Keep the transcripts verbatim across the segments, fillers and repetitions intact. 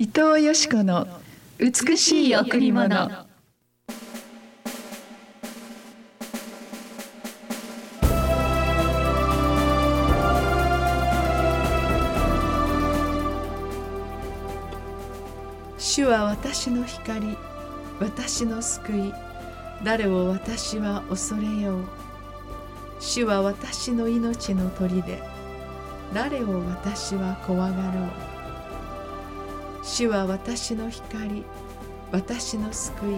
伊藤よし子の美しい贈り物。主は私の光、私の救い、誰を私は恐れよう。主は私の命の砦、誰を私は怖がろう。主は私の光、私の救い、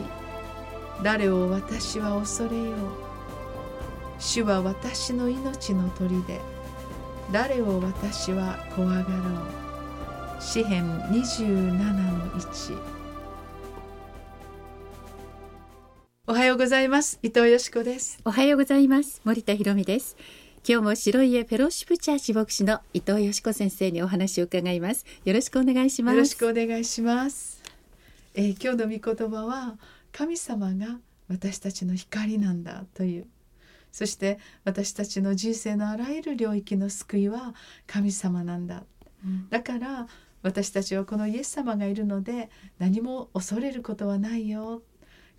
誰を私は恐れよう。主は私の命の砦、誰を私は怖がろう。詩編 にじゅうななのいち。 おはようございます。伊藤よし子です。おはようございます。森田ひろみです。今日も白家フェロシップチャーチ牧師の伊藤よし子先生にお話を伺います。よろしくお願いします。よろしくお願いします。えー、今日の御言葉は、神様が私たちの光なんだという、そして私たちの人生のあらゆる領域の救いは神様なんだ、うん、だから私たちはこのイエス様がいるので何も恐れることはないよ。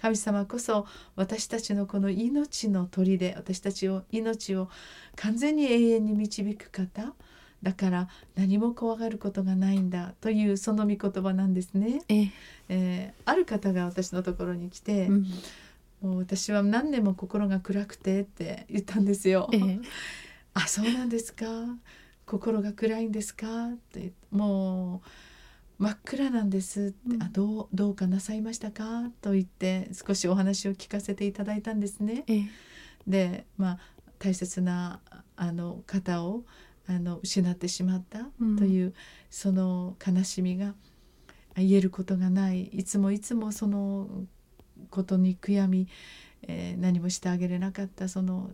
神様こそ私たちのこの命の砦で、私たちを命を完全に永遠に導く方だから、何も怖がることがないんだという、その御言葉なんですね。ええー、ある方が私のところに来て、うん、もう私は何年も心が暗くてって言ったんですよ。ええ、あ、そうなんですか、心が暗いんですかって、もう真っ暗なんですって、うん、あ、どう、どうかなさいましたかと言って少しお話を聞かせていただいたんですね。ええ、で、まあ、大切なあの方をあの失ってしまったという、うん、その悲しみが言えることがない、いつもいつもそのことに悔やみ、えー、何もしてあげれなかった、その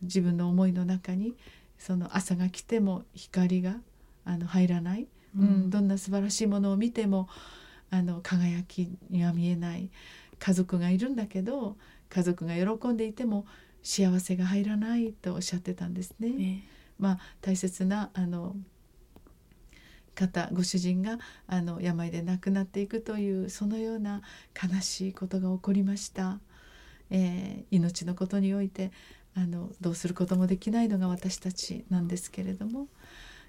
自分の思いの中に、その朝が来ても光があの入らない、うん、どんな素晴らしいものを見てもあの輝きには見えない、家族がいるんだけど家族が喜んでいても幸せが入らないとおっしゃってたんですね。ね、まあ、大切なあの方、ご主人があの病で亡くなっていくという、そのような悲しいことが起こりました。えー、命のことにおいてあのどうすることもできないのが私たちなんですけれども、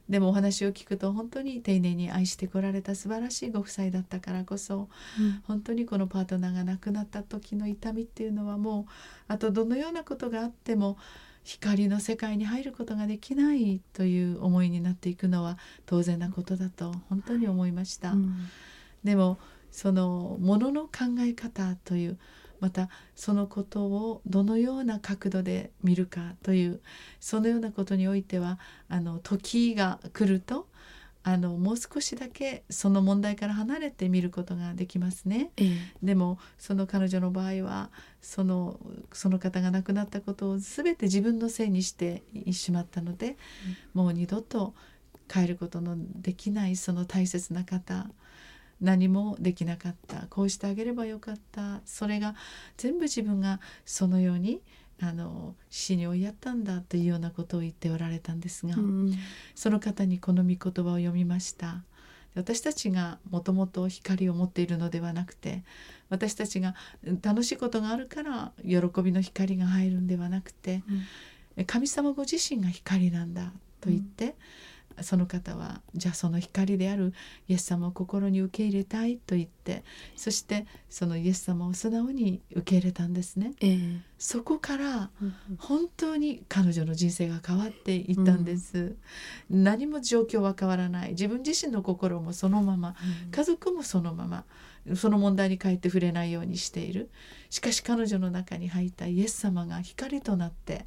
でもお話を聞くと本当に丁寧に愛してこられた素晴らしいご夫妻だったからこそ、うん、本当にこのパートナーが亡くなった時の痛みっていうのは、もうあとどのようなことがあっても光の世界に入ることができないという思いになっていくのは当然なことだと本当に思いました。はい、うん、でもそのものの考え方という、またそのことをどのような角度で見るかという、そのようなことにおいてはあの時が来るとあのもう少しだけその問題から離れて見ることができますね。ええ、でもその彼女の場合はその、その方が亡くなったことを全て自分のせいにしてしまったので、うん、もう二度と変えることのできないその大切な方、何もできなかった、こうしてあげればよかった、それが全部自分がそのようにあの死に追いやったんだというようなことを言っておられたんですが、うん、その方にこの御言葉を読みました。私たちがもともと光を持っているのではなくて、私たちが楽しいことがあるから喜びの光が入るんではなくて、うん、神様ご自身が光なんだと言って、うん、その方はじゃあその光であるイエス様を心に受け入れたいと言って、そしてそのイエス様を素直に受け入れたんですね。えー、そこから本当に彼女の人生が変わっていったんです。うん、何も状況は変わらない、自分自身の心もそのまま、うん、家族もそのまま、その問題にかえって触れないようにしている。しかし彼女の中に入ったイエス様が光となって、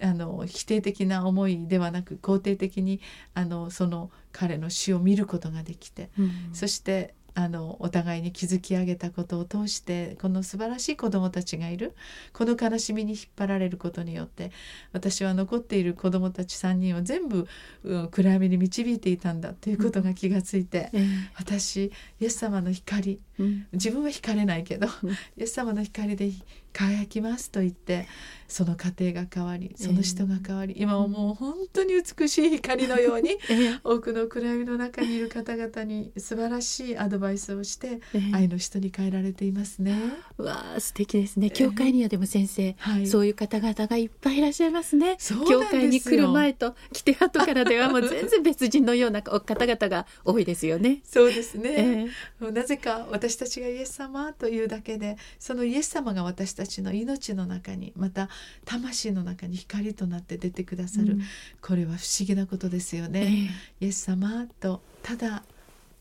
あの否定的な思いではなく肯定的にあのその彼の死を見ることができて、うん、そしてあのお互いに築き上げたことを通して、この素晴らしい子どもたちがいる、この悲しみに引っ張られることによって、私は残っている子どもたちさんにんを全部、うん、暗闇に導いていたんだということが気がついて、うん、私イエス様の光、うん、自分は光れないけど、うん、イエス様の光で輝きますと言ってその家庭が変わりその人が変わり、えー、今はもう本当に美しい光のように、えー、多くの暗闇の中にいる方々に素晴らしいアドバイスをして、えー、愛の人に変えられていますね。うわあ素敵ですね。教会にはでも先生、えーはい、そういう方々がいっぱいいらっしゃいますね。そう教会に来る前と来て後からではもう全然別人のような方々が多いですよね。そうですね、えー、なぜか私たちがイエス様というだけでそのイエス様が私たち私たちの命の中にまた魂の中に光となって出てくださる、うん、これは不思議なことですよね、えー、イエス様とただ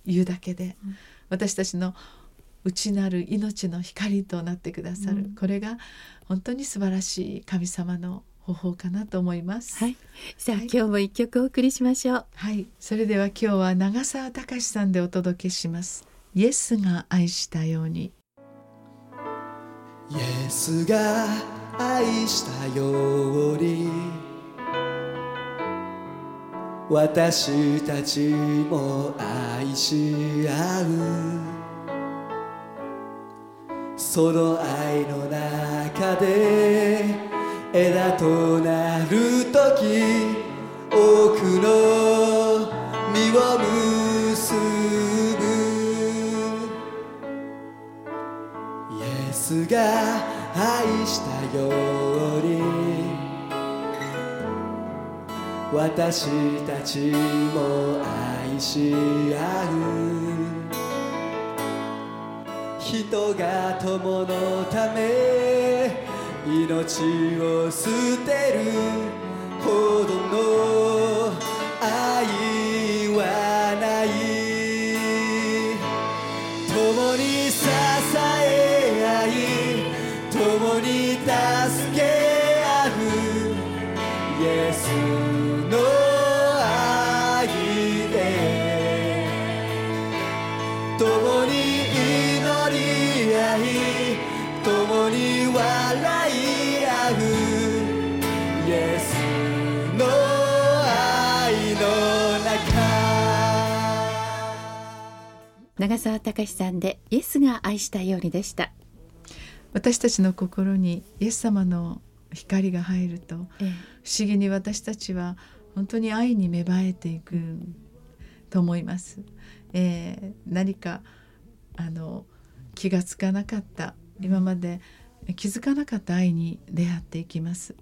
言うだけで、うん、私たちの内なる命の光となってくださる、うん、これが本当に素晴らしい神様の方法かなと思います。はい、さあ、はい、今日も一曲お送りしましょう。はい、それでは今日は長澤隆さんでお届けします。イエスが愛したように。イエスが愛したように私たちも愛し合う。その愛の中で枝となるとき多くの実を結ぶ。イエスが愛したように私たちも愛し合う。人が友のため命を捨てるほどの愛はない。共に支え共に助け合うイエスの愛で共に祈り合い共に笑い合うイエスの愛の中。長澤隆さんでイエスが愛したようにでした。私たちの心にイエス様の光が入ると、ええ、不思議に私たちは本当に愛に芽生えていくと思います、えー、何かあの気がつかなかった今まで気づかなかった愛に出会っていきます。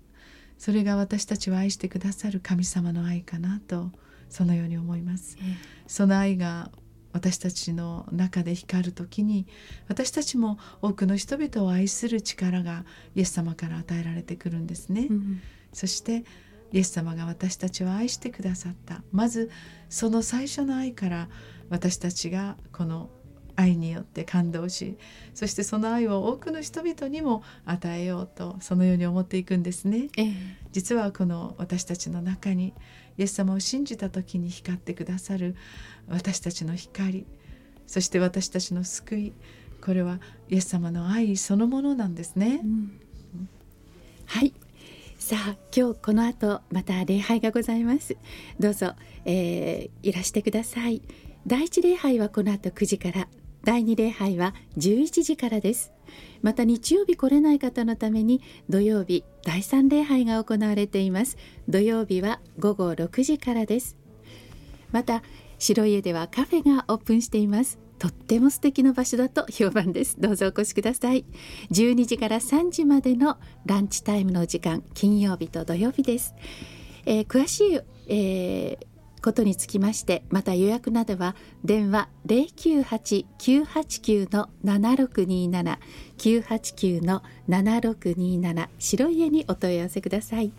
それが私たちを愛してくださる神様の愛かなとそのように思います、ええ、その愛が私たちの中で光るときに私たちも多くの人々を愛する力がイエス様から与えられてくるんですね、うん、そしてイエス様が私たちを愛してくださったまずその最初の愛から私たちがこの愛によって感動しそしてその愛を多くの人々にも与えようとそのように思っていくんですね、ええ、実はこの私たちの中にイエス様を信じた時に光ってくださる私たちの光そして私たちの救いこれはイエス様の愛そのものなんですね、うん、はいさあ今日この後また礼拝がございます。どうぞ、えー、いらしてください。だいいち礼拝はこの後くじからだいに礼拝はじゅういちじからです。また日曜日来れない方のために土曜日だいさん礼拝が行われています。土曜日は午後ろくじからです。また白家ではカフェがオープンしています。とっても素敵な場所だと評判です。どうぞお越しください。じゅうにじからさんじまでのランチタイムの時間金曜日と土曜日です、えー、詳しい、えーことにつきましてまた予約などは電話 ゼロきゅうはち きゅうはちきゅう ななろくにーなな きゅうはちきゅう ななろくにーなな 白家にお問い合わせください。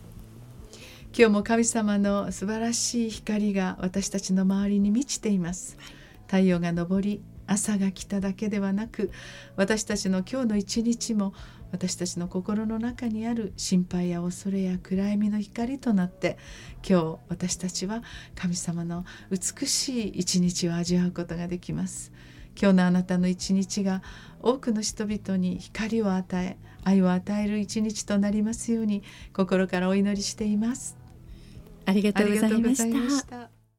今日も神様の素晴らしい光が私たちの周りに満ちています。太陽が昇り朝が来ただけではなく私たちの今日の一日も私たちの心の中にある心配や恐れや暗闇の光となって今日私たちは神様の美しい一日を味わうことができます。今日のあなたの一日が多くの人々に光を与え愛を与える一日となりますように心からお祈りしています。ありがとうございました。